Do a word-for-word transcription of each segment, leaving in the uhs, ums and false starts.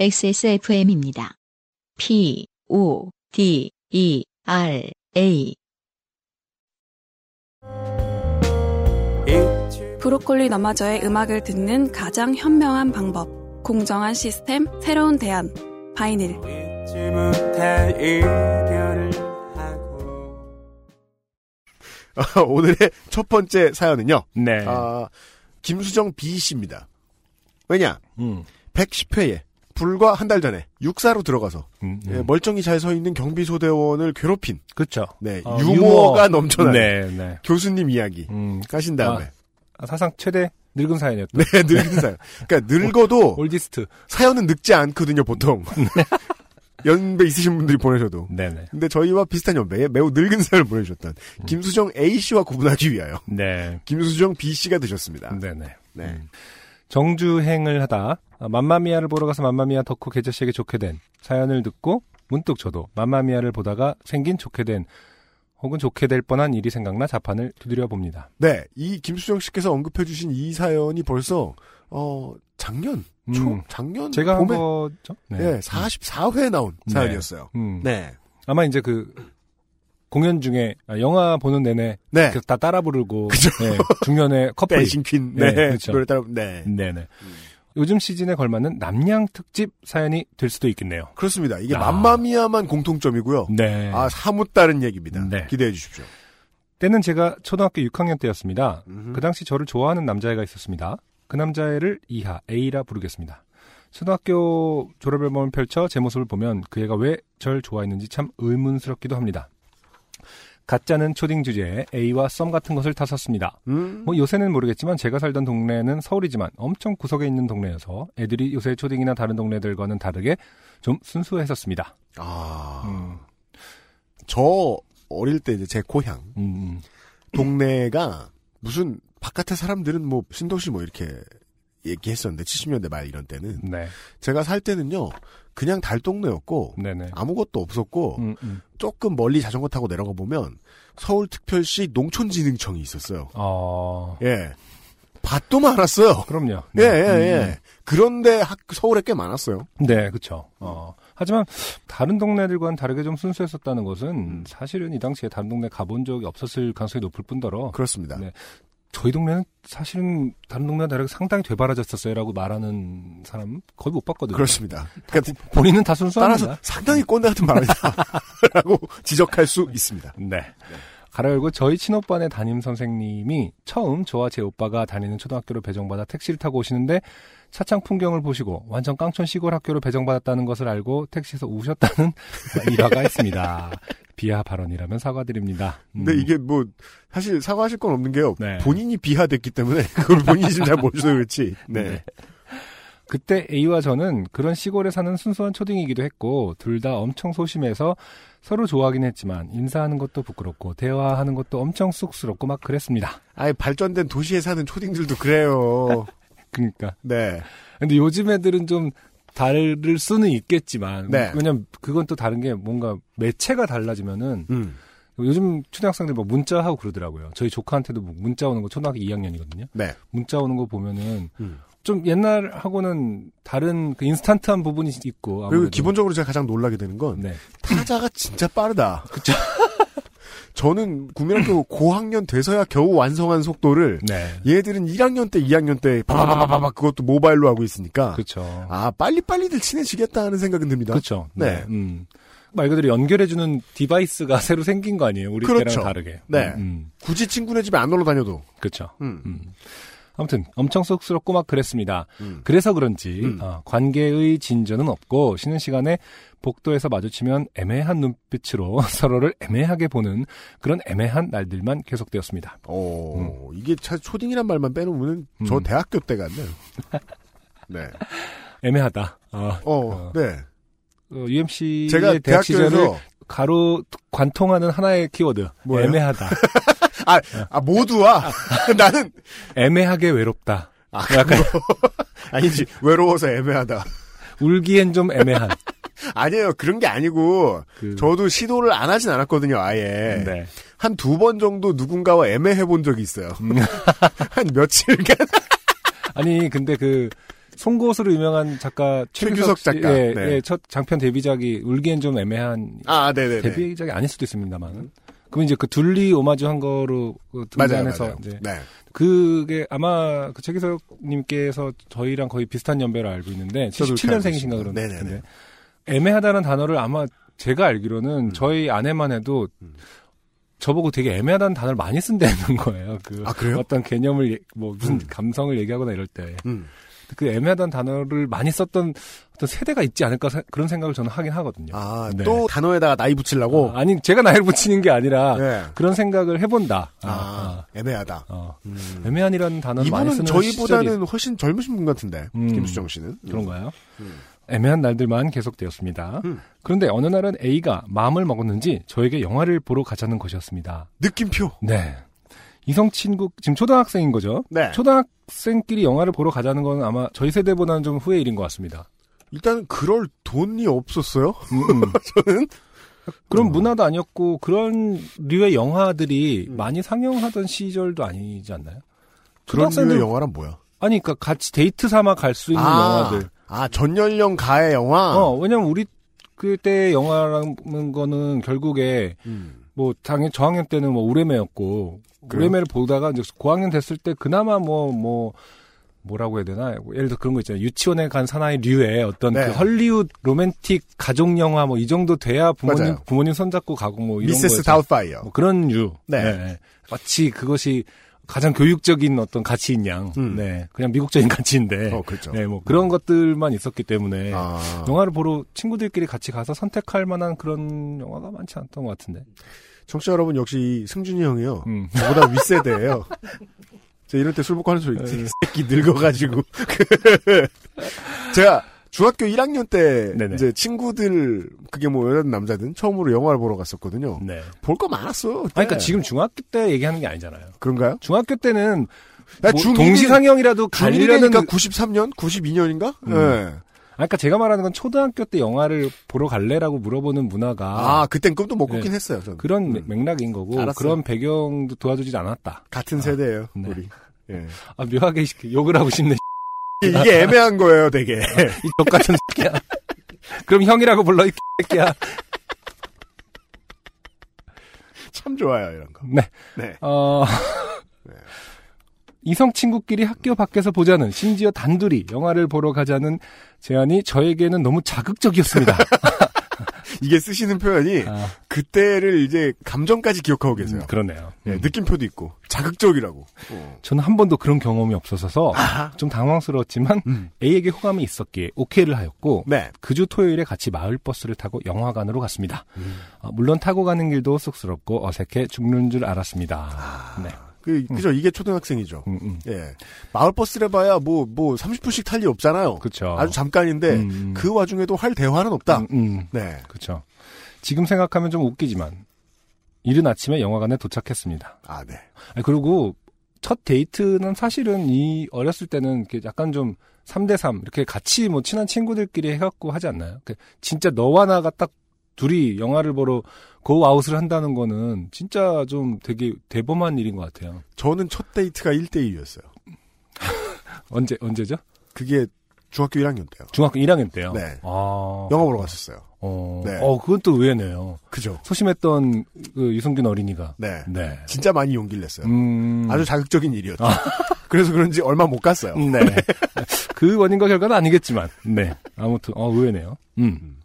엑스에스에프엠입니다. 피 오 디 이 알 에이 브로콜리 너마저의 음악을 듣는 가장 현명한 방법, 공정한 시스템, 새로운 대안, 바이닐. 오늘의 첫 번째 사연은요. 네. 아, 김수정 B씨입니다. 왜냐? 음. 백십 회에 불과 한 달 전에 육사로 들어가서 음, 음. 멀쩡히 잘 서 있는 경비소대원을 괴롭힌. 그렇죠. 네. 어, 유머가 유머. 넘쳐나는 네, 네. 교수님 이야기 음. 까신 다음에. 아, 사상 최대 늙은 사연이었다. 네. 늙은 사연. 그러니까 늙어도 올디스트. 사연은 늙지 않거든요. 보통. 네. 연배 있으신 분들이 보내셔도. 네네. 근데 저희와 비슷한 연배에 매우 늙은 사연을 보내주셨던 음. 김수정 A씨와 구분하기 위하여. 네. 김수정 B씨가 되셨습니다. 네네. 네. 음. 정주행을 하다 맘마미아를 보러 가서 맘마미아 덕후 계좌씨에게 좋게 된 사연을 듣고 문득 저도 맘마미아를 보다가 생긴 좋게 된 혹은 좋게 될 뻔한 일이 생각나 자판을 두드려 봅니다. 네. 이 김수정 씨께서 언급해 주신 이 사연이 벌써 어 작년 초 음, 작년 제가 봄에, 한 거죠? 네. 네. 사십사 회에 나온 네. 사연이었어요. 음. 네. 아마 이제 그 공연 중에 아, 영화 보는 내내 네. 다 따라 부르고 네, 중년의 커플 댄싱퀸 네, 네, 그렇죠. 노래 따라 네. 네, 네. 음. 요즘 시즌에 걸맞는 남량 특집 사연이 될 수도 있겠네요. 그렇습니다. 이게 아. 맘마미아만 공통점이고요. 네. 아, 사뭇 다른 얘기입니다. 네. 기대해 주십시오. 때는 제가 초등학교 육 학년 때였습니다. 음흠. 그 당시 저를 좋아하는 남자애가 있었습니다. 그 남자애를 이하 A라 부르겠습니다. 초등학교 졸업앨범을 펼쳐 제 모습을 보면 그 애가 왜 절 좋아했는지 참 의문스럽기도 합니다. 가짜는 초딩 주제에 A와 썸 같은 것을 탔었습니다. 음. 뭐 요새는 모르겠지만 제가 살던 동네는 서울이지만 엄청 구석에 있는 동네여서 애들이 요새 초딩이나 다른 동네들과는 다르게 좀 순수했었습니다. 아, 음. 저 어릴 때 이제 제 고향 음. 동네가 무슨 바깥에 사람들은 뭐 신도시 뭐 이렇게 얘기했었는데 칠십 년대 말 이런 때는 네. 제가 살 때는요. 그냥 달동네였고 네네. 아무것도 없었고 음, 음. 조금 멀리 자전거 타고 내려가 보면 서울특별시 농촌진흥청이 있었어요. 어... 예, 밭도 많았어요. 그럼요. 네. 예, 예, 예. 음. 그런데 학, 서울에 꽤 많았어요. 네, 그렇죠. 어, 하지만 다른 동네들과는 다르게 좀 순수했었다는 것은 음. 사실은 이 당시에 다른 동네 가본 적이 없었을 가능성이 높을 뿐더러 그렇습니다. 네. 저희 동네는 사실은 다른 동네와 다르게 상당히 되바라졌었어요 라고 말하는 사람 거의 못 봤거든요. 그렇습니다. 그러니까 다, 본인은 다 순수합니다. 따라서 상당히 꼰대 같은 말이다 라고 지적할 수 있습니다. 네. 네. 가로 열고 저희 친오빠네 담임선생님이 처음 저와 제 오빠가 다니는 초등학교로 배정받아 택시를 타고 오시는데 차창 풍경을 보시고 완전 깡촌 시골 학교로 배정받았다는 것을 알고 택시에서 우셨다는 일화가 있습니다. 비하 발언이라면 사과드립니다. 음. 근데 이게 뭐 사실 사과하실 건 없는 게요. 네. 본인이 비하됐기 때문에 그걸 본인이 잘 모르셔서 그렇지. 네. 네. 그때 A와 저는 그런 시골에 사는 순수한 초딩이기도 했고 둘 다 엄청 소심해서 서로 좋아하긴 했지만 인사하는 것도 부끄럽고 대화하는 것도 엄청 쑥스럽고 막 그랬습니다. 아예 발전된 도시에 사는 초딩들도 그래요. 그러니까. 네. 근데 요즘 애들은 좀 다를 수는 있겠지만 네. 왜냐면 그건 또 다른 게 뭔가 매체가 달라지면은 음. 요즘 초등학생들 막 문자하고 그러더라고요. 저희 조카한테도 문자 오는 거 초등학교 이 학년이거든요. 네. 문자 오는 거 보면은 음. 좀 옛날하고는 다른 그 인스턴트한 부분이 있고 아무래도. 그리고 기본적으로 제가 가장 놀라게 되는 건 네. 타자가 진짜 빠르다. 그렇죠. 저는 국민학교 고학년 돼서야 겨우 완성한 속도를 네. 얘들은 일 학년 때, 이 학년 때 바바바바바 그것도 모바일로 하고 있으니까 그쵸. 아 빨리빨리들 친해지겠다 하는 생각은 듭니다. 그렇죠. 네. 네. 음. 말 그대로 연결해주는 디바이스가 새로 생긴 거 아니에요? 우리 그렇죠. 때랑 다르게. 네. 음. 굳이 친구네 집에 안 놀러 다녀도. 그렇죠. 음. 음. 아무튼 엄청 쑥스럽고 막 그랬습니다. 음. 그래서 그런지 음. 어, 관계의 진전은 없고 쉬는 시간에 복도에서 마주치면 애매한 눈빛으로 서로를 애매하게 보는 그런 애매한 날들만 계속되었습니다. 오, 음. 이게 참 초딩이란 말만 빼놓으면 음. 저 대학교 때 같네요. 네. 애매하다. 어, 어, 어. 네. 어, 유엠씨의 제가 대학 시절을 가로 관통하는 하나의 키워드. 뭐예요? 애매하다. 아, 아, 모두와 나는 애매하게 외롭다. 아, 약간 아니지 외로워서 애매하다. 울기엔 좀 애매한. 아니에요, 그런 게 아니고 그... 저도 시도를 안 하진 않았거든요, 아예. 네. 한 두 번 정도 누군가와 애매해 본 적이 있어요. 한 며칠간. 아니 근데 그 송곳으로 유명한 작가 최규석, 최규석 작가. 예, 네. 예, 첫 장편 데뷔작이 울기엔 좀 애매한 아, 네네네. 데뷔작이 아닐 수도 있습니다만. 그럼 이제 그 둘리 오마주 한 거로 등단해서 이제 네. 그게 아마 그 최규석 님께서 저희랑 거의 비슷한 연배로 알고 있는데 칠십칠 년생이신가 그런데. 네네네. 애매하다는 단어를 아마 제가 알기로는 음. 저희 아내만 해도 음. 저보고 되게 애매하다는 단어를 많이 쓴다는 거예요. 그 아, 그래요? 어떤 개념을, 뭐, 무슨 음. 감성을 얘기하거나 이럴 때. 음. 그 애매하다는 단어를 많이 썼던 어떤 세대가 있지 않을까 사, 그런 생각을 저는 하긴 하거든요. 아, 네. 또 단어에다가 나이 붙이려고? 아, 아니, 제가 나이를 붙이는 게 아니라 네. 그런 생각을 해본다. 아, 아, 아. 애매하다. 어. 음. 애매한이라는 단어를 많이 쓰는 시절이 저희보다는 훨씬 젊으신 분 같은데, 음. 김수정 씨는. 그런가요? 음. 애매한 날들만 계속되었습니다. 음. 그런데 어느 날은 A가 마음을 먹었는지 저에게 영화를 보러 가자는 것이었습니다. 느낌표. 네. 이성 친구 지금 초등학생인 거죠? 네. 초등학생끼리 영화를 보러 가자는 건 아마 저희 세대보다는 좀 후의 일인 것 같습니다. 일단 그럴 돈이 없었어요. 음, 음. 저는 그런 음. 문화도 아니었고 그런 류의 영화들이 음. 많이 상영하던 시절도 아니지 않나요? 그런 류의 영화란 뭐야? 아니 그러니까 같이 데이트 삼아 갈 수 있는 아. 영화들. 아, 전 연령 가의 영화? 어, 왜냐면 우리 그때 영화라는 거는 결국에, 음. 뭐, 당연히 저학년 때는 뭐, 우레메였고, 그래요? 우레메를 보다가 이제 고학년 됐을 때 그나마 뭐, 뭐, 뭐라고 해야 되나? 예를 들어 그런 거 있잖아요. 유치원에 간 사나이 류의 어떤 네. 그 헐리우드 로맨틱 가족 영화 뭐, 이 정도 돼야 부모님, 맞아요. 부모님 손잡고 가고 뭐, 이런 거. 미세스 다우파이어. 뭐 그런 류. 네. 네. 마치 그것이, 가장 교육적인 어떤 가치인 양, 음. 네, 그냥 미국적인 가치인데, 어, 그렇죠. 네, 뭐 그런 음. 것들만 있었기 때문에 아. 영화를 보러 친구들끼리 같이 가서 선택할 만한 그런 영화가 많지 않던 것 같은데. 청취자 여러분 역시 승준이 형이요, 음. 저보다 윗세대예요. 제가 이럴 때 술 먹고 하는 소리, 이 새끼 늙어가지고. 제가 중학교 일 학년 때 네네. 이제 친구들 그게 뭐 여자든 남자든 처음으로 영화를 보러 갔었거든요. 네. 볼 거 많았어. 그때. 아니, 그러니까 지금 중학교 때 얘기하는 게 아니잖아요. 그런가요? 중학교 때는 뭐 중일, 동시상영이라도 갈리려는 그... 구십삼 년, 구십이 년인가? 음. 네. 그러니까 제가 말하는 건 초등학교 때 영화를 보러 갈래라고 물어보는 문화가 아 그땐 꿈도 못 꾸긴 네. 했어요. 저는. 그런 음. 맥락인 거고 알았어요. 그런 배경도 도와주지 않았다. 같은 아, 세대예요, 네. 우리. 네. 아 묘하게 욕을 하고 싶네. 이게 애매한 거예요, 되게. 아, 이 똑같은 새끼야. 그럼 형이라고 불러, 이 새끼야. 참 좋아요, 이런 거. 네. 네. 어... 네. 이성 친구끼리 학교 밖에서 보자는, 심지어 단둘이 영화를 보러 가자는 제안이 저에게는 너무 자극적이었습니다. 이게 쓰시는 표현이 아. 그때를 이제 감정까지 기억하고 계세요. 음, 그러네요. 네, 음. 느낌표도 있고 자극적이라고. 어. 저는 한 번도 그런 경험이 없어서 아하. 좀 당황스러웠지만 음. A에게 호감이 있었기에 오케이를 하였고 네. 그 주 토요일에 같이 마을버스를 타고 영화관으로 갔습니다. 음. 어, 물론 타고 가는 길도 쑥스럽고 어색해 죽는 줄 알았습니다. 아. 네. 그, 그죠. 음. 이게 초등학생이죠. 음, 음. 예. 마을버스를 봐야 뭐, 뭐, 삼십 분씩 탈 일 없잖아요. 그죠. 아주 잠깐인데, 음. 그 와중에도 할 대화는 없다. 음, 음. 네. 그죠. 지금 생각하면 좀 웃기지만, 이른 아침에 영화관에 도착했습니다. 아, 네. 아니, 그리고, 첫 데이트는 사실은 이, 어렸을 때는 이렇게 약간 좀, 삼 대 삼, 이렇게 같이 뭐, 친한 친구들끼리 해갖고 하지 않나요? 진짜 너와 나가 딱, 둘이 영화를 보러 고아웃을 한다는 거는 진짜 좀 되게 대범한 일인 것 같아요. 저는 첫 데이트가 일 대 이였어요. 언제, 언제죠? 그게 중학교 일 학년 때요. 중학교 일 학년 때요? 네. 아. 영화 보러 갔었어요. 어. 네. 어, 그건 또 의외네요. 그죠. 소심했던 그 유승균 어린이가. 네. 네. 진짜 많이 용기를 냈어요. 음. 아주 자극적인 일이었죠. 아. 그래서 그런지 얼마 못 갔어요. 네. 그 원인과 결과는 아니겠지만. 네. 아무튼, 어, 의외네요. 음.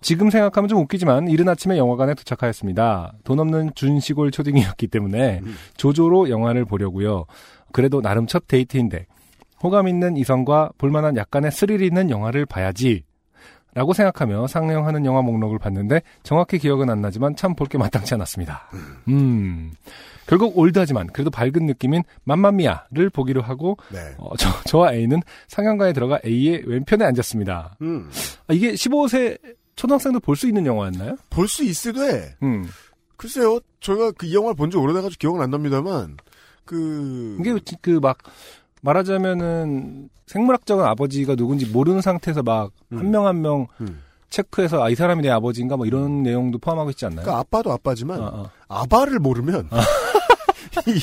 지금 생각하면 좀 웃기지만 이른 아침에 영화관에 도착하였습니다. 돈 없는 준시골 초딩이었기 때문에 음. 조조로 영화를 보려고요. 그래도 나름 첫 데이트인데 호감 있는 이성과 볼만한 약간의 스릴 있는 영화를 봐야지 라고 생각하며 상영하는 영화 목록을 봤는데 정확히 기억은 안 나지만 참 볼 게 마땅치 않았습니다. 음. 결국 올드하지만 그래도 밝은 느낌인 맘마미아를 보기로 하고 네. 어, 저, 저와 A는 상영관에 들어가 A의 왼편에 앉았습니다. 음. 아, 이게 십오 세... 초등학생도 볼 수 있는 영화였나요? 볼 수 있으되, 음. 글쎄요, 저희가 그 이 영화를 본 지 오래돼가지고 기억은 안 납니다만, 그. 이게 그 막, 말하자면은 생물학적인 아버지가 누군지 모르는 상태에서 막, 한 명 한 명 음. 음. 체크해서, 아, 이 사람이 내 아버지인가? 뭐 이런 내용도 포함하고 있지 않나요? 그러니까 아빠도 아빠지만, 아, 아. 아바를 모르면, 아.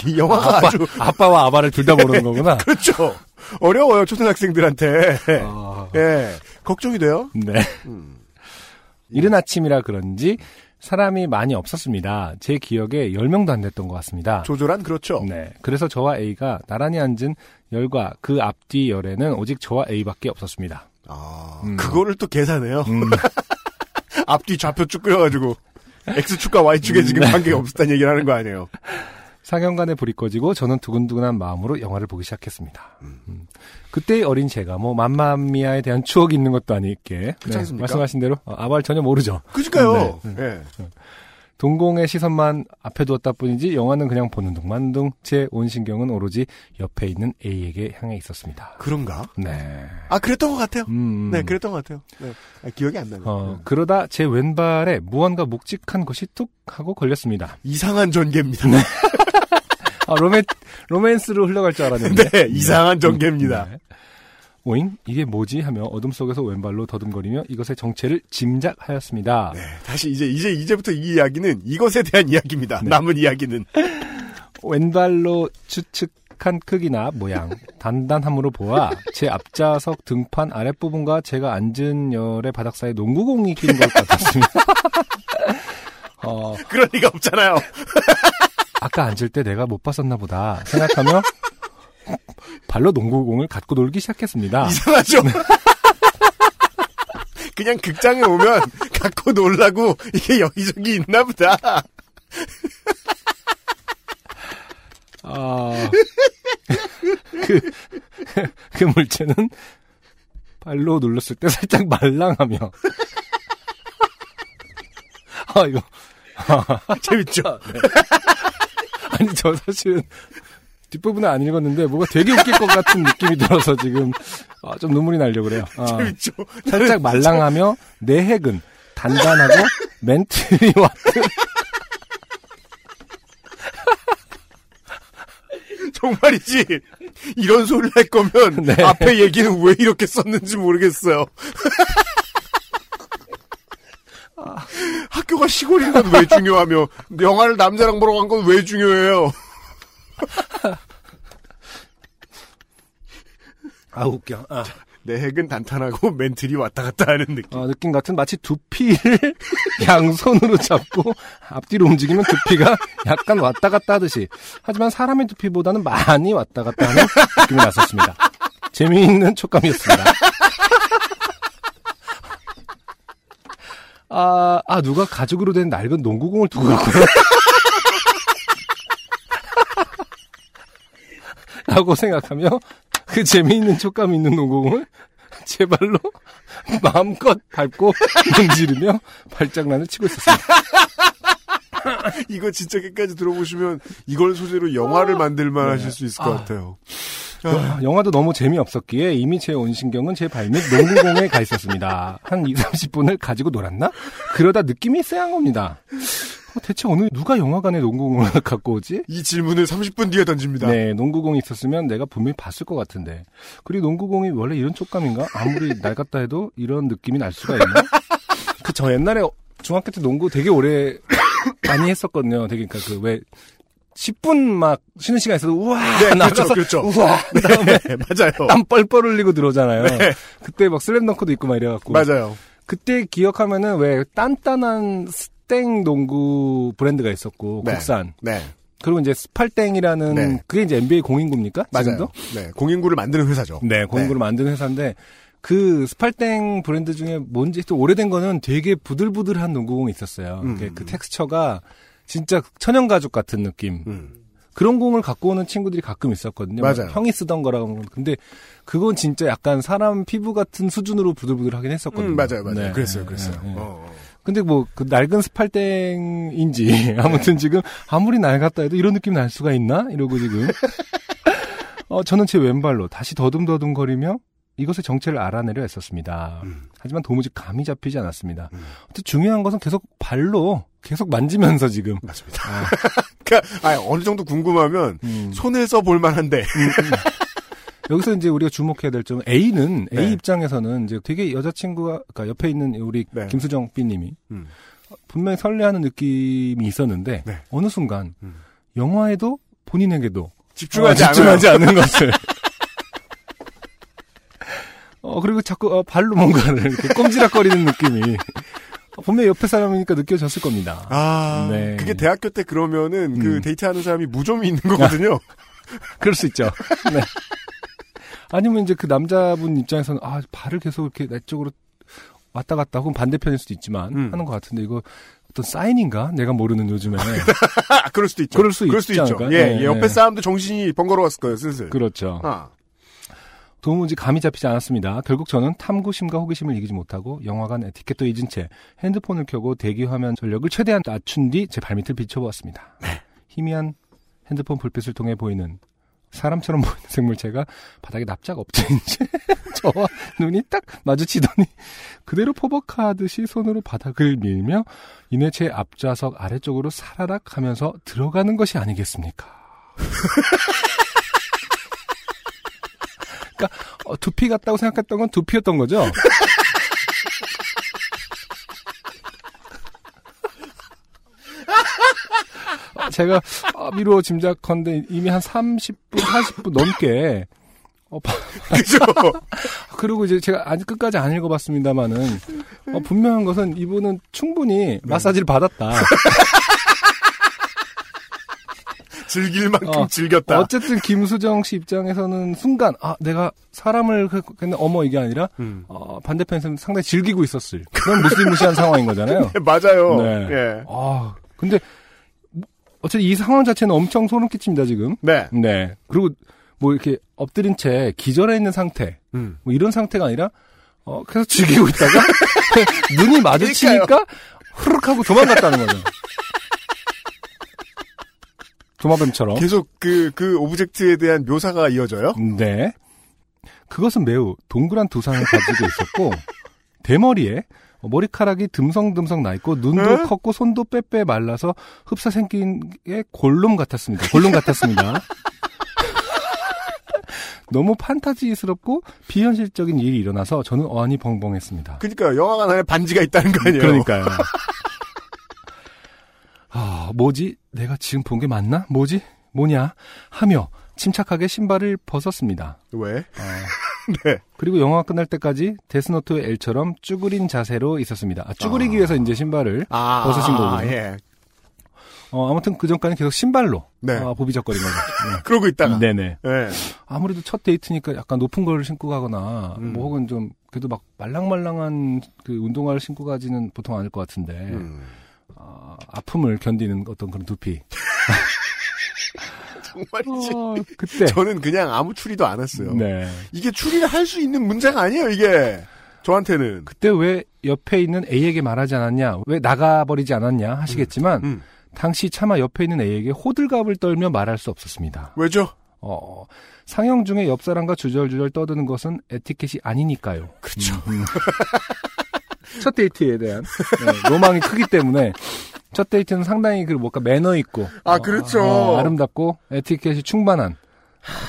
이 영화가 아빠, 아주. 아빠와 아바를 둘 다 모르는 거구나. 그렇죠. 어려워요, 초등학생들한테. 아... 예. 걱정이 돼요? 네. 음. 이른 아침이라 그런지 사람이 많이 없었습니다. 제 기억에 열 명도 안 됐던 것 같습니다. 조조란 그렇죠. 네. 그래서 저와 A가 나란히 앉은 열과 그 앞뒤 열에는 오직 저와 A밖에 없었습니다. 아, 음. 그거를 또 계산해요? 음. 앞뒤 좌표 쭉 그려가지고 X축과 Y축에 지금 관계가 없었다는 얘기를 하는 거 아니에요? 상영관에 불이 꺼지고 저는 두근두근한 마음으로 영화를 보기 시작했습니다. 음. 음. 그때의 어린 제가 뭐 맘마미아에 대한 추억이 있는 것도 아닐게. 그렇지 않습니까? 네, 말씀하신 대로 어, 아발 전혀 모르죠. 그러니까요. 네, 네. 네. 동공의 시선만 앞에 두었다 뿐이지 영화는 그냥 보는 둥만둥 제 온 신경은 오로지 옆에 있는 A에게 향해 있었습니다. 그런가? 네. 아 그랬던 것 같아요. 음. 네, 그랬던 것 같아요. 네. 아, 기억이 안 나요. 어, 그러다 제 왼발에 무언가 묵직한 것이 툭 하고 걸렸습니다. 이상한 전개입니다. 네. 아, 로맨, 로맨스로 흘러갈 줄 알았는데. 네, 이상한 전개입니다. 네. 오잉? 이게 뭐지? 하며 어둠 속에서 왼발로 더듬거리며 이것의 정체를 짐작하였습니다. 네, 다시 이제, 이제, 이제부터 이 이야기는 이것에 대한 이야기입니다. 네. 남은 이야기는. 왼발로 추측한 크기나 모양, 단단함으로 보아 제 앞좌석 등판 아랫부분과 제가 앉은 열의 바닥 사이 농구공이 끼는 것 같았습니다. 어. 그럴 리가 없잖아요. 아까 앉을 때 내가 못 봤었나 보다 생각하며 발로 농구공을 갖고 놀기 시작했습니다. 이상하죠? 그냥 극장에 오면 갖고 놀라고 이게 여기저기 있나 보다. 어... 그, 그 물체는 발로 눌렀을 때 살짝 말랑하며 아 이거 재밌죠? 네. 아니 저 사실은 뒷부분은 안 읽었는데 뭐가 되게 웃길 것 같은 느낌이 들어서 지금 아, 좀 눈물이 나려고 그래요. 아, 재밌죠? 살짝 말랑하며 내 핵은 단단하고 멘트리 왔던 정말이지 이런 소리를 할 거면 네. 앞에 얘기는 왜 이렇게 썼는지 모르겠어요. 아. 학교가 시골인 건 왜 중요하며 영화를 남자랑 보러 간 건 왜 중요해요? 아 웃겨. 아. 내 핵은 단단하고 멘틀이 왔다 갔다 하는 느낌. 아, 느낌 같은 마치 두피를 양손으로 잡고 앞뒤로 움직이면 두피가 약간 왔다 갔다 하듯이 하지만 사람의 두피보다는 많이 왔다 갔다 하는 느낌이 났었습니다. 재미있는 촉감이었습니다. 아, 아, 누가 가죽으로 된 낡은 농구공을 두고 갔구나. 라고 생각하며 그 재미있는 촉감 있는 농구공을 제 발로 마음껏 밟고 문지르며 발장난을 치고 있었습니다. 이거 진짜 끝까지 들어보시면 이걸 소재로 영화를 만들만 네. 하실 수 있을 아. 것 같아요. 아. 영화도 너무 재미없었기에 이미 제 온신경은 제 발 및 농구공에 가 있었습니다. 한 이삼십 분을 가지고 놀았나? 그러다 느낌이 쎄한 겁니다. 어, 대체 오늘 누가 영화관에 농구공을 갖고 오지? 이 질문을 삼십 분 뒤에 던집니다. 네, 농구공이 있었으면 내가 분명히 봤을 것 같은데. 그리고 농구공이 원래 이런 촉감인가? 아무리 낡았다 해도 이런 느낌이 날 수가 있나? 그 저 옛날에 중학교 때 농구 되게 오래 많이 했었거든요. 되게 그러니까 그 왜... 십 분 막 쉬는 시간 있어도 우와 네, 나가서 그렇죠, 그렇죠. 우와 그다음에 네, 맞아요. 땀 뻘뻘 흘리고 들어오잖아요. 네. 그때 막 슬램덩크도 있고 막 이래갖고 맞아요. 그때 기억하면은 왜 단단한 스탱 농구 브랜드가 있었고 네. 국산. 네. 그리고 이제 스팔땡이라는 네. 그게 이제 엔비에이 공인구입니까? 맞아요. 네. 공인구를 만드는 회사죠. 네, 공인구를 네. 만드는 회사인데. 그 스팔땡 브랜드 중에 뭔지 또 오래된 거는 되게 부들부들한 농구공이 있었어요. 음. 그 텍스처가 진짜 천연 가죽 같은 느낌. 음. 그런 공을 갖고 오는 친구들이 가끔 있었거든요. 맞아요. 형이 쓰던 거라고. 근데 그건 진짜 약간 사람 피부 같은 수준으로 부들부들하긴 했었거든요. 음, 맞아요, 맞아요. 네. 그랬어요, 그랬어요. 네, 네. 어. 근데 뭐 그 낡은 스팔땡인지 아무튼 네. 지금 아무리 낡았다 해도 이런 느낌 날 수가 있나? 이러고 지금. 어, 저는 제 왼발로 다시 더듬더듬거리며. 이것의 정체를 알아내려 했었습니다. 음. 하지만 도무지 감이 잡히지 않았습니다. 음. 중요한 것은 계속 발로 계속 만지면서 지금. 맞습니다. 아. 그러니까 아니, 어느 정도 궁금하면 음. 손에서 볼 만한데. 음, 음. 여기서 이제 우리가 주목해야 될 점은 A는 네. A 입장에서는 이제 되게 여자친구가 그러니까 옆에 있는 우리 네. 김수정 B님이 음. 분명히 설레하는 느낌이 있었는데 네. 어느 순간 음. 영화에도 본인에게도 집중하지, 어, 집중하지 않은 것을. 어, 그리고 자꾸 어, 발로 뭔가를 이렇게 꼼지락거리는 느낌이. 분명히 옆에 사람이니까 느껴졌을 겁니다. 아, 네. 그게 대학교 때 그러면은 음. 그 데이트하는 사람이 무좀이 있는 거거든요. 아, 그럴 수 있죠. 네. 아니면 이제 그 남자분 입장에서는 아, 발을 계속 이렇게 내 쪽으로 왔다 갔다 혹은 반대편일 수도 있지만 음. 하는 것 같은데 이거 어떤 사인인가? 내가 모르는 요즘에. 그럴 수도 있죠. 그럴 수, 그럴 수 있죠. 예, 네, 예, 옆에 네. 사람도 정신이 번거로웠을 거예요, 슬슬. 그렇죠. 아. 도무지 감이 잡히지 않았습니다. 결국 저는 탐구심과 호기심을 이기지 못하고 영화관 에티켓도 잊은 채 핸드폰을 켜고 대기화면 전력을 최대한 낮춘 뒤 제 발밑을 비춰보았습니다. 네. 희미한 핸드폰 불빛을 통해 보이는 사람처럼 보이는 생물체가 바닥에 납작 엎드린 채 저와 눈이 딱 마주치더니 그대로 포복하듯이 손으로 바닥을 밀며 이내 제 앞좌석 아래쪽으로 사라락 하면서 들어가는 것이 아니겠습니까? 그러니까 어, 두피 같다고 생각했던 건 두피였던 거죠? 제가 어, 미루어 짐작컨대 이미 한 삼십 분, 사십 분 넘게 어, 그죠? 그리고 이제 제가 아직 끝까지 안 읽어봤습니다만은 어, 분명한 것은 이분은 충분히 마사지를 받았다. 즐길 만큼 어, 즐겼다. 어쨌든 김수정 씨 입장에서는 순간 아 내가 사람을 했는데 어머 이게 아니라 음. 어, 반대편에서는 상당히 즐기고 있었을 그런 무시무시한 상황인 거잖아요. 네, 맞아요. 네. 예. 아 근데 어쨌든 이 상황 자체는 엄청 소름 끼칩니다 지금. 네. 네. 그리고 뭐 이렇게 엎드린 채 기절해 있는 상태, 음. 뭐 이런 상태가 아니라 어, 계속 즐기고 있다가 눈이 마주치니까 그러니까요. 후루룩 하고 도망갔다는 거죠. 도마뱀처럼. 계속 그, 그 오브젝트에 대한 묘사가 이어져요? 네. 그것은 매우 동그란 두상을 가지고 있었고, 대머리에 머리카락이 듬성듬성 나있고, 눈도 에? 컸고, 손도 빼빼 말라서 흡사 생긴 게 골룸 같았습니다. 골룸 같았습니다. 너무 판타지스럽고 비현실적인 일이 일어나서 저는 어안이 벙벙했습니다. 그러니까요. 영화관 안에 반지가 있다는 거 아니에요? 그러니까요. 아, 뭐지? 내가 지금 본 게 맞나? 뭐지? 뭐냐? 하며 침착하게 신발을 벗었습니다. 왜? 아, 네. 그리고 영화가 끝날 때까지 데스노트의 엘처럼 쭈그린 자세로 있었습니다. 아, 쭈그리기 아. 위해서 이제 신발을 아. 벗으신 거군요. 아, 예. 어, 아무튼 그 전까지는 계속 신발로 네. 아, 보비적거린 거죠. 네. 그러고 있다가. 네네. 네. 아무래도 첫 데이트니까 약간 높은 걸 신고 가거나 음. 뭐 혹은 좀 그래도 막 말랑말랑한 그 운동화를 신고 가지는 보통 않을 것 같은데. 음. 어, 아픔을 견디는 어떤 그런 두피. 정말이지. 어, 그때. 저는 그냥 아무 추리도 안 했어요. 네. 이게 추리를 할 수 있는 문제가 아니에요, 이게. 저한테는. 그때 왜 옆에 있는 A에게 말하지 않았냐, 왜 나가버리지 않았냐 하시겠지만, 음, 음. 당시 차마 옆에 있는 A에게 호들갑을 떨며 말할 수 없었습니다. 왜죠? 어, 상영 중에 옆 사람과 주절주절 떠드는 것은 에티켓이 아니니까요. 그렇죠. 음. 첫 데이트에 대한 네, 로망이 크기 때문에 첫 데이트는 상당히 그 뭔가 매너 있고 아 그렇죠 어, 어, 아름답고 에티켓이 충만한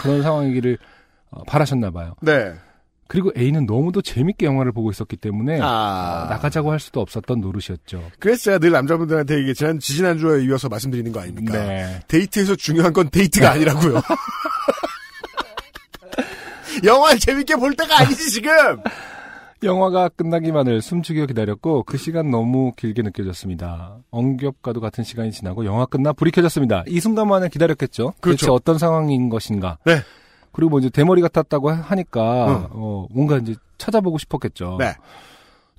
그런 상황이기를 어, 바라셨나 봐요. 네. 그리고 A는 너무도 재밌게 영화를 보고 있었기 때문에 아... 어, 나가자고 할 수도 없었던 노릇이었죠. 그래서 제가 늘 남자분들한테 이게 지난 지난주에 이어서 말씀드리는 거 아닙니까? 네. 데이트에서 중요한 건 데이트가 아니라고요. 영화를 재밌게 볼 때가 아니지 지금. 영화가 끝나기만을 숨죽여 기다렸고 그 시간 너무 길게 느껴졌습니다. 엉겹과도 같은 시간이 지나고 영화 끝나 불이 켜졌습니다. 이 순간만을 기다렸겠죠. 그렇죠. 대체 어떤 상황인 것인가. 네. 그리고 뭐 이제 대머리 같았다고 하니까 응. 어, 뭔가 이제 찾아보고 싶었겠죠. 네.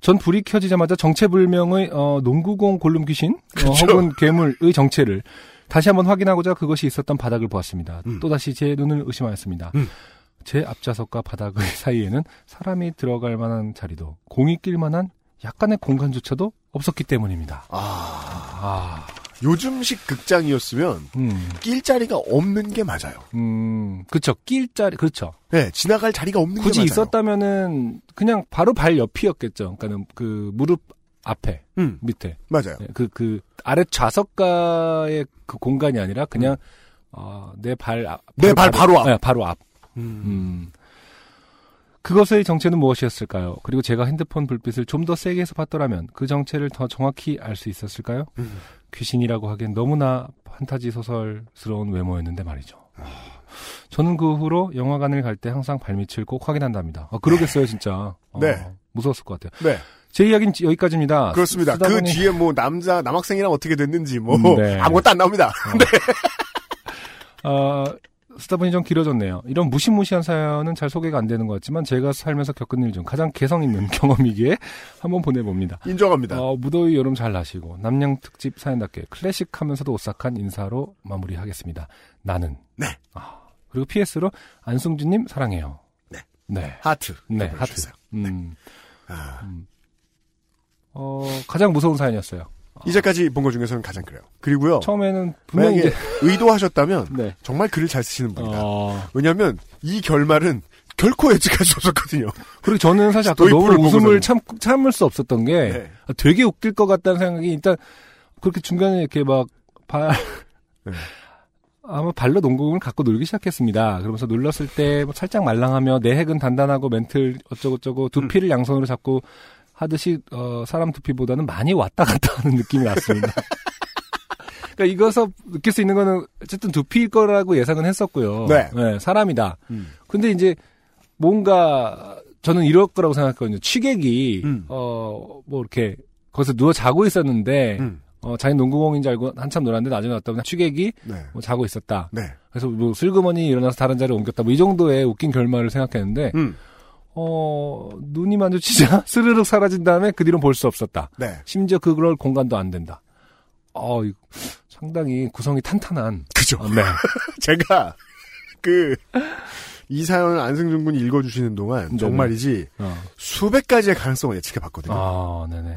전 불이 켜지자마자 정체불명의 어, 농구공 골룸 귀신 그렇죠. 어, 혹은 괴물의 정체를 다시 한번 확인하고자 그것이 있었던 바닥을 보았습니다. 음. 또다시 제 눈을 의심하였습니다. 음. 제 앞좌석과 바닥의 사이에는 사람이 들어갈 만한 자리도 공이 낄 만한 약간의 공간조차도 없었기 때문입니다. 아, 아. 요즘식 극장이었으면 음. 낄 자리가 없는 게 맞아요. 음, 그렇죠. 낄 자리, 그렇죠. 네, 지나갈 자리가 없는 게 맞아요. 굳이 있었다면은 그냥 바로 발 옆이었겠죠. 그러니까는 그 무릎 앞에, 음. 밑에, 맞아요. 그 그 그 아래 좌석가의 그 공간이 아니라 그냥 음. 어, 내 발, 내 발 바로 앞, 네, 바로 앞. 음. 음. 그것의 정체는 무엇이었을까요? 그리고 제가 핸드폰 불빛을 좀 더 세게 해서 봤더라면 그 정체를 더 정확히 알 수 있었을까요? 음. 귀신이라고 하기엔 너무나 판타지 소설스러운 외모였는데 말이죠. 음. 저는 그 후로 영화관을 갈 때 항상 발밑을 꼭 확인한답니다. 아, 그러겠어요, 진짜. 어, 네. 무서웠을 것 같아요. 네. 제 이야기는 여기까지입니다. 그렇습니다. 그 보니... 뒤에 뭐 남자, 남학생이랑 어떻게 됐는지 뭐 네. 아무것도 안 나옵니다. 어. 네. 어, 쓰다 보니 좀 길어졌네요. 이런 무시무시한 사연은 잘 소개가 안 되는 것 같지만 제가 살면서 겪은 일 중 가장 개성 있는 경험이기에 한번 보내봅니다. 인정합니다. 어, 무더위 여름 잘 나시고 남양 특집 사연답게 클래식하면서도 오싹한 인사로 마무리하겠습니다. 나는. 네. 아, 그리고 피에스로 안승준님 사랑해요. 네. 네. 하트. 네. 하트. 음. 네. 아. 음. 어, 가장 무서운 사연이었어요. 이제까지 본 것 중에서는 가장 그래요. 그리고요. 처음에는 분명히 이제... 의도하셨다면 네. 정말 글을 잘 쓰시는 분이다. 어... 왜냐하면 이 결말은 결코 예측할 수 없었거든요. 그리고 저는 사실 아까 너무 웃음을 참, 참을 수 없었던 게 네. 되게 웃길 것 같다는 생각이 일단 그렇게 중간에 이렇게 막 발... 네. 아마 발로 농구공을 갖고 놀기 시작했습니다. 그러면서 눌렀을 때 뭐 살짝 말랑하며 내 핵은 단단하고 멘틀 어쩌고저쩌고 두피를 음. 양손으로 잡고 하듯이 어, 사람 두피보다는 많이 왔다 갔다 하는 느낌이 났습니다. 그러니까 이거서 느낄 수 있는 거는 어쨌든 두피일 거라고 예상은 했었고요. 네, 네 사람이다. 음. 근데 이제 뭔가 저는 이럴 거라고 생각했거든요. 취객이 음. 어, 뭐 이렇게 거기서 누워 자고 있었는데 음. 어, 자기 농구공인 줄 알고 한참 놀았는데 나중에 왔다 보면 취객이 네. 뭐 자고 있었다. 네. 그래서 뭐 슬그머니 일어나서 다른 자리로 옮겼다. 뭐 이 정도의 웃긴 결말을 생각했는데. 음. 어, 눈이 마주치자 스르륵 사라진 다음에 그 뒤로는 볼 수 없었다. 네. 심지어 그럴 공간도 안 된다. 어, 상당히 구성이 탄탄한. 그죠. 어, 네. 제가, 그, 이 사연을 안승준 군이 읽어주시는 동안 네네. 정말이지 어. 수백 가지의 가능성을 예측해봤거든요. 아, 네네.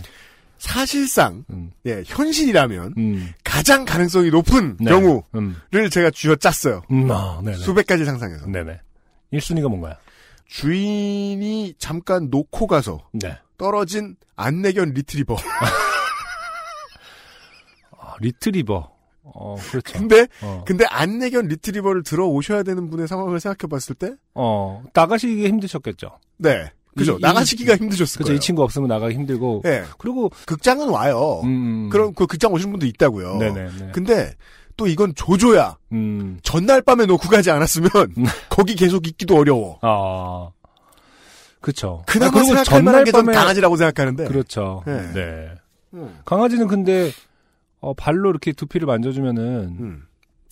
사실상, 음. 예, 현실이라면 음. 가장 가능성이 높은 네. 경우를 음. 제가 쥐어 짰어요. 음, 아, 네네. 수백 가지 상상해서. 네네. 일 순위가 뭔가요? 주인이 잠깐 놓고 가서 네. 떨어진 안내견 리트리버. 아, 리트리버. 어, 그렇죠. 근데 어. 근데 안내견 리트리버를 들어 오셔야 되는 분의 상황을 생각해봤을 때, 어 나가시기 힘드셨겠죠. 네, 그죠. 이, 나가시기가 이, 힘드셨을 그쵸, 거예요. 이 친구 없으면 나가기 힘들고. 네. 그리고 극장은 와요. 음. 그럼 그 극장 오시는 분도 있다고요. 네네네. 근데 또 이건 조조야. 음. 전날 밤에 놓고 가지 않았으면 거기 계속 있기도 어려워. 아, 그렇죠. 그나마 아, 생각할 전날 게 밤에 강아지라고 생각하는데. 그렇죠. 네. 네. 음. 강아지는 근데 어, 발로 이렇게 두피를 만져주면은 음.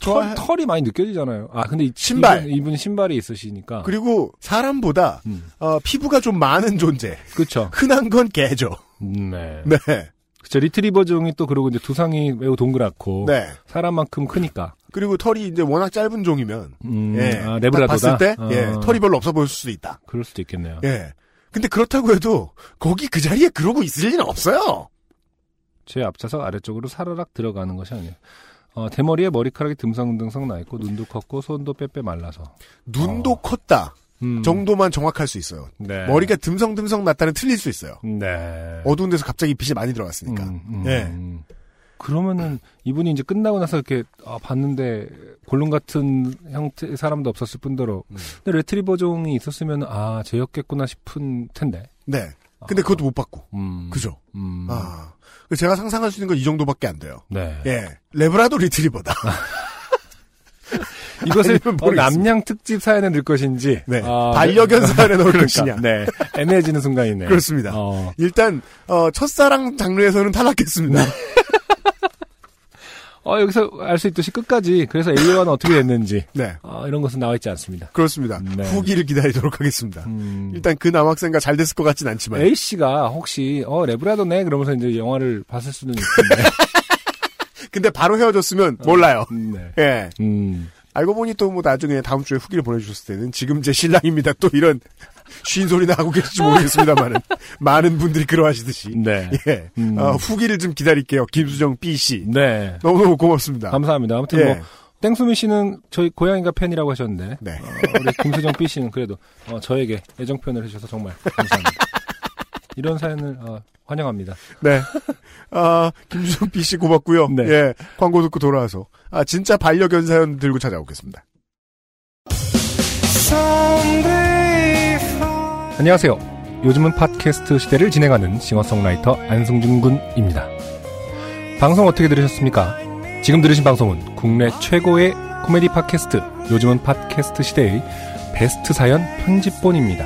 털, 털이 많이 느껴지잖아요. 아, 근데 이, 신발 이분, 이분이 신발이 있으시니까. 그리고 사람보다 음. 어, 피부가 좀 많은 존재. 그렇죠. 흔한 건 개죠. 네. 네. 그쵸, 리트리버 종이 또 그러고 이제 두상이 매우 동그랗고. 네. 사람만큼 크니까. 그리고 털이 이제 워낙 짧은 종이면. 음, 예. 아, 레브라도다. 봤을 때, 아. 예. 털이 별로 없어 보일 수도 있다. 그럴 수도 있겠네요. 예. 근데 그렇다고 해도 거기 그 자리에 그러고 있을 리는 없어요. 제 앞차서 아래쪽으로 사르락 들어가는 것이 아니에요. 어, 대머리에 머리카락이 듬성듬성 나있고, 눈도 컸고, 손도 빼빼 말라서. 눈도 어. 컸다. 음. 정도만 정확할 수 있어요. 네. 머리가 듬성듬성 났다는 틀릴 수 있어요. 네. 어두운 데서 갑자기 빛이 많이 들어갔으니까. 음, 음, 예. 음. 그러면은 이분이 이제 끝나고 나서 이렇게 아, 봤는데 골룸 같은 형태의 사람도 없었을 뿐더러 음. 근데 레트리버 종이 있었으면 아 쟤였겠구나 싶은 텐데. 네. 근데 아, 그것도 못 봤고. 음. 그죠. 음. 아. 제가 상상할 수 있는 건 이 정도밖에 안 돼요. 네. 예. 레브라도 리트리버다. 이것을 어, 남양 특집 사연에 넣을 것인지 네. 아, 반려견 사연에 넣을 것이냐 네. 애매해지는 순간이네요. 그렇습니다. 어. 일단 어, 첫사랑 장르에서는 탈락했습니다. 네. 어, 여기서 알 수 있듯이 끝까지 그래서 에이와는 어떻게 됐는지 네. 어, 이런 것은 나와있지 않습니다. 그렇습니다. 네. 후기를 기다리도록 하겠습니다. 음. 일단 그 남학생과 잘 됐을 것 같진 않지만 A씨가 혹시 어 레브라더네 그러면서 이제 영화를 봤을 수는 있는데 근데 바로 헤어졌으면 어. 몰라요. 네. 예. 음. 알고 보니 또 뭐 나중에 다음 주에 후기를 보내주셨을 때는 지금 제 신랑입니다. 또 이런 쉰 소리나 하고 계실지 모르겠습니다만은 많은 분들이 그러하시듯이 네. 예. 음. 어, 후기를 좀 기다릴게요. 김수정 B씨. 네. 너무너무 고맙습니다. 감사합니다. 아무튼 예. 뭐 땡수미 씨는 저희 고양이가 팬이라고 하셨는데 네. 어, 우리 김수정 B씨는 그래도 어, 저에게 애정 표현을 해주셔서 정말 감사합니다. 이런 사연을 어, 환영합니다. 네. 아, 김수정 B씨 고맙고요. 네. 예. 광고 듣고 돌아와서 아, 진짜 반려견 사연 들고 찾아오겠습니다. 안녕하세요. 요즘은 팟캐스트 시대를 진행하는 싱어송라이터 안승준 군입니다. 방송 어떻게 들으셨습니까? 지금 들으신 방송은 국내 최고의 코미디 팟캐스트, 요즘은 팟캐스트 시대의 베스트 사연 편집본입니다.